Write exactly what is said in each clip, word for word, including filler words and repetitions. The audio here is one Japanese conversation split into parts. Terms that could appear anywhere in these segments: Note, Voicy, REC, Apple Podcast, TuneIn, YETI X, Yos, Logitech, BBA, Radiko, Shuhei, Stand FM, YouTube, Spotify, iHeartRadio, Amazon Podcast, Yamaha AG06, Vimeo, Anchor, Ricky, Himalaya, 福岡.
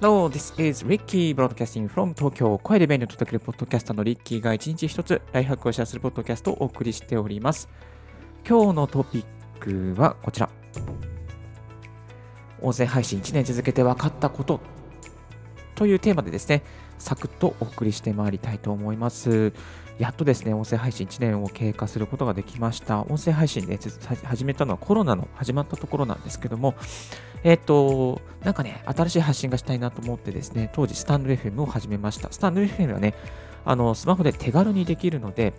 Hello, this is Ricky broadcasting from 東京。声で便利を届けるポッドキャスターのリッキーが一日一つライフハックをシェアするポッドキャストをお送りしております。今日のトピックはこちら。音声配信いちねん続けて分かったことというテーマでですね、サクッとお送りしてまいりたいと思います。やっとですね、音声配信いちねんを経過することができました。音声配信で始めたのはコロナの始まったところなんですけども、えっと、なんかね、新しい発信がしたいなと思ってですね、当時スタンド エフエム を始めました。スタンド エフエム はね、あの、スマホで手軽にできるので、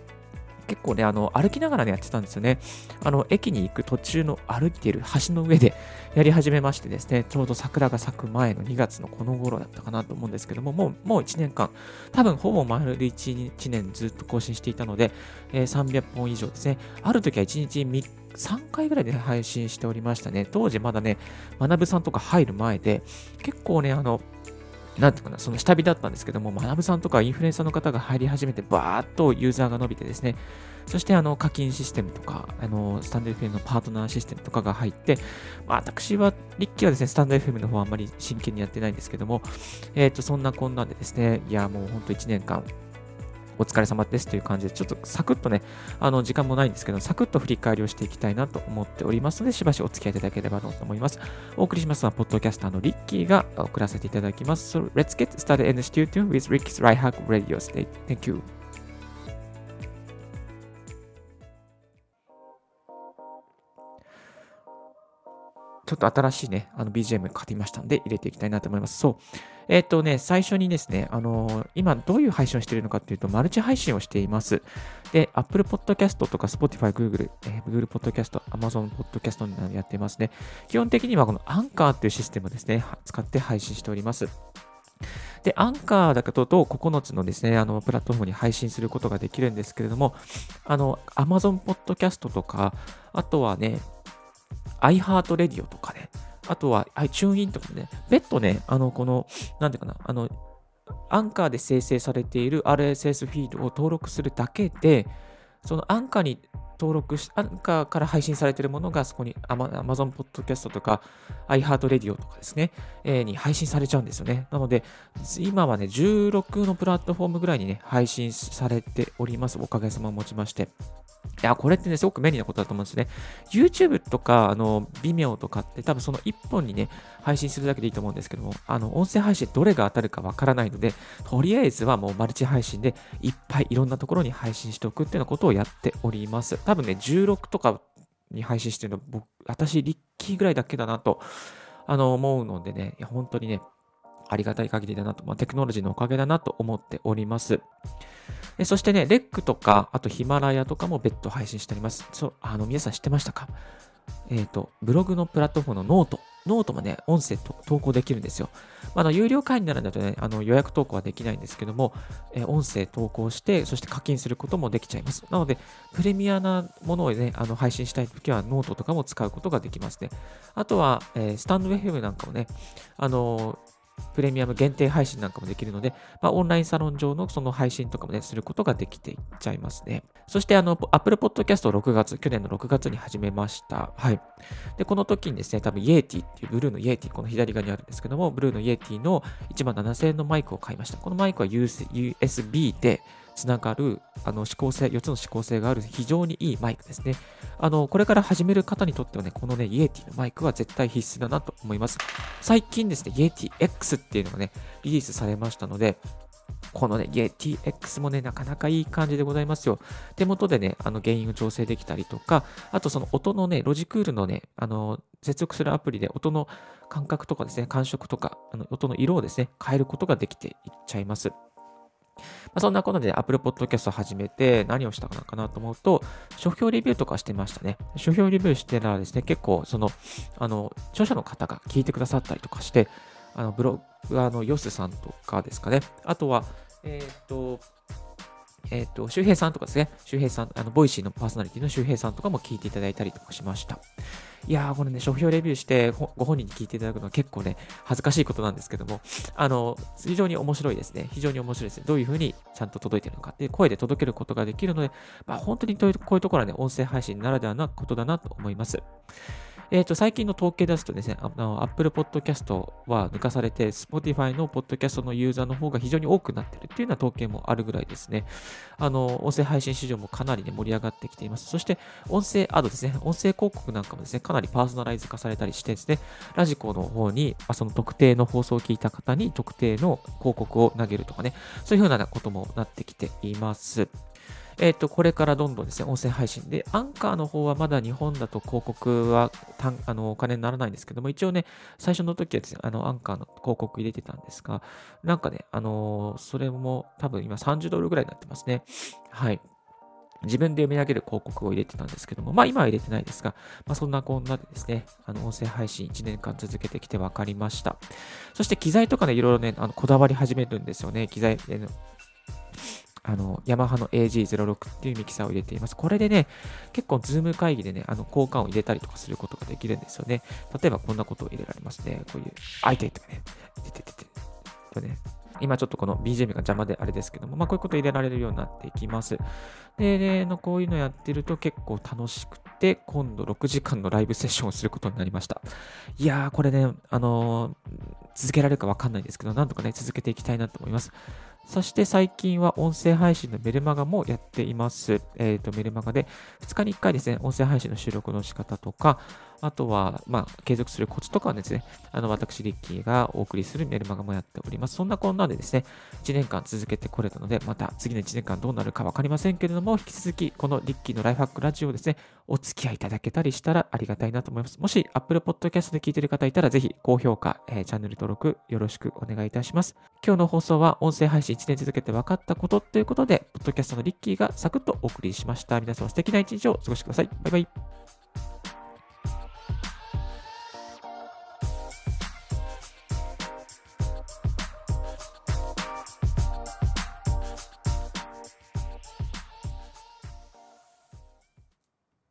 結構ね、あの、歩きながらね、やってたんですよね。あの、駅に行く途中の歩いている橋の上でやり始めましてですね、ちょうど桜が咲く前のにがつのこの頃だったかなと思うんですけども、もう、もういちねんかん、多分ほぼ丸いちねんずっと更新していたので、えー、さんびゃっぽん以上ですね。ある時はいちにちみっか、さんかいぐらいで配信しておりましたね。当時まだね、学さんとか入る前で、結構ね、あの、なんていうかな、その下火だったんですけども、学さんとかインフルエンサーの方が入り始めて、バーッとユーザーが伸びてですね、そしてあの課金システムとか、あのスタンド エフエム のパートナーシステムとかが入って、まあ、私は、リッキーはですね、スタンド エフエム の方はあんまり真剣にやってないんですけども、えっと、そんなこんなんでですね、いや、もう本当いちねんかん、お疲れ様ですという感じで、ちょっとサクッとね、あの時間もないんですけど、サクッと振り返りをしていきたいなと思っておりますので、しばしお付き合いいただければと思います。お送りしますのは、ポッドキャスターのリッキーが送らせていただきます。So, let's get started and stay tuned with Ricky's Right Hack Radio State. Thank you.ちょっと新しいね、あの ビージーエム 買ってみましたので入れていきたいなと思います。そう。えっとね、最初にですね、あのー、今どういう配信をしているのかというと、マルチ配信をしています。で、Apple Podcast とか Spotify、Google、えー、Google Podcast、Amazon Podcast などやってますね。基本的にはこの Anchor というシステムをですね、使って配信しております。で、アンカーだとここのつのですね、あの、プラットフォームに配信することができるんですけれども、あの、Amazon Podcast とか、あとはね、iHeartRadio とかね、あとは TuneIn とかね、別途ね、あの、この、なんていうかな、あの、アンカーで生成されている アールエスエス フィードを登録するだけで、そのアンカーに登録し、アンカーから配信されているものが、そこに Amazon Podcast とか iHeartRadio とかですね、えー、に配信されちゃうんですよね。なので、今はね、じゅうろくのプラットフォームぐらいにね、配信されております。おかげさまをもちまして。いや、これってね、すごく便利なことだと思うんですね。YouTube とか、あの、Vimeo とかって、多分そのいっぽんにね、配信するだけでいいと思うんですけども、あの、音声配信どれが当たるかわからないので、とりあえずはもうマルチ配信でいっぱいいろんなところに配信しておくっていうようなことをやっております。多分ね、じゅうろくとかに配信してるの、僕、私、リッキーぐらいだけだなと、あの、思うのでね、いや、本当にね、ありがたい限りだなと、まあ、テクノロジーのおかげだなと思っております。えそしてね、レック とか、あとヒマラヤとかも別途配信しております。そう、あの、皆さん知ってましたか？えっと、ブログのプラットフォームのノート。ノートもね、音声と投稿できるんですよ。まあ、あの有料会員になるんだとね、あの予約投稿はできないんですけども、えー、音声投稿して、そして課金することもできちゃいます。なので、プレミアなものをね、あの配信したいときはノートとかも使うことができますね。あとは、えー、スタンド エフエム なんかをね、あのー、プレミアム限定配信なんかもできるので、まあ、オンラインサロン上のその配信とかもね、することができていっちゃいますね。そして、あの、Apple Podcast をろくがつ、去年のろくがつに始めました。はい。で、この時にですね、多分 YETI っていう、ブルーの YETI、この左側にあるんですけども、ブルーの YETI のいちまんななせんえんのマイクを買いました。このマイクは ユーエスビー でつながる、あの、指向性、よっつの指向性がある非常にいいマイクですね。あの、これから始める方にとってはね、このね、YETI のマイクは絶対必須だなと思います。最近ですね、YETI X っていうのがね、リリースされましたので、このね、YETI X もね、なかなかいい感じでございますよ。手元でね、あの、原因を調整できたりとか、あとその音のね、ロジクールのね、あの、接続するアプリで音の感覚とかですね、感触とか、あの音の色をですね、変えることができていっちゃいます。まあ、そんなことで Apple Podcast を始めて何をしたかなと思うと、書評レビューとかしてましたね。書評レビューしてたらですね、結構その、あの、著者の方が聞いてくださったりとかして、あのブロガーのヨスさんとかですかね。あとは、えっと、えっと、周平さんとかですね、周平さん、あの、ボイシーのパーソナリティの周平さんとかも聞いていただいたりとかしました。いやー、これね、書評レビューしてご本人に聞いていただくのは結構ね、恥ずかしいことなんですけども、あの、非常に面白いですね。非常に面白いですね。どういうふうにちゃんと届いてるのか。で、声で届けることができるので、まあ、本当にこういうところはね、音声配信ならではなことだなと思います。えーと、最近の統計ですとですね、あの Apple Podcast は抜かされて、Spotify の Podcast のユーザーの方が非常に多くなっているというような統計もあるぐらいですね。あの、音声配信市場もかなり、ね、盛り上がってきています。そして、音声アドですね、音声広告なんかもですね、かなりパーソナライズ化されたりしてですね、ラジコの方に、その特定の放送を聞いた方に特定の広告を投げるとかね、そういうふうなこともなってきています。えっと、これからどんどんですね、音声配信で、アンカーの方はまだ日本だと広告はあのお金にならないんですけども、一応ね、最初の時はですね、あのアンカーの広告入れてたんですが、なんかね、あのー、それも多分今さんじゅうドルぐらいになってますね。はい。自分で読み上げる広告を入れてたんですけども、まあ今は入れてないですが、まあそんなこんなでですね、あの音声配信いちねんかん続けてきて分かりました。そして機材とかね、いろいろね、あのこだわり始めるんですよね、機材で、ね。あの、ヤマハの エージーゼロろく っていうミキサーを入れています。これでね、結構ズーム会議でね、あの、交換を入れたりとかすることができるんですよね。例えばこんなことを入れられますね。こういう、あいてとかね、てててて、とね。今ちょっとこの ビージーエム が邪魔であれですけども、まあこういうこと入れられるようになっていきます。で、でのこういうのやってると結構楽しくて、今度ろくじかんのライブセッションをすることになりました。いやー、これね、あのー、続けられるかわかんないんですけど、なんとかね、続けていきたいなと思います。そして最近は音声配信のメルマガもやっています。えっと、メルマガでふつかにいっかいですね、音声配信の収録の仕方とか、あとは、まあ、継続するコツとかはですね、あの、私、リッキーがお送りするメルマガもやっております。そんなこんなでですね、いちねんかん続けてこれたので、また次のいちねんかんどうなるかわかりませんけれども、引き続き、このリッキーのライフハックラジオをですね、お付き合いいただけたりしたらありがたいなと思います。もし、Apple Podcast で聞いている方いたら、ぜひ、高評価、えー、チャンネル登録、よろしくお願いいたします。今日の放送は、音声配信いちねん続けて分かったことということで、ポッドキャストのリッキーがサクッとお送りしました。皆さん素敵な一日をお過ごしください。バイバイ。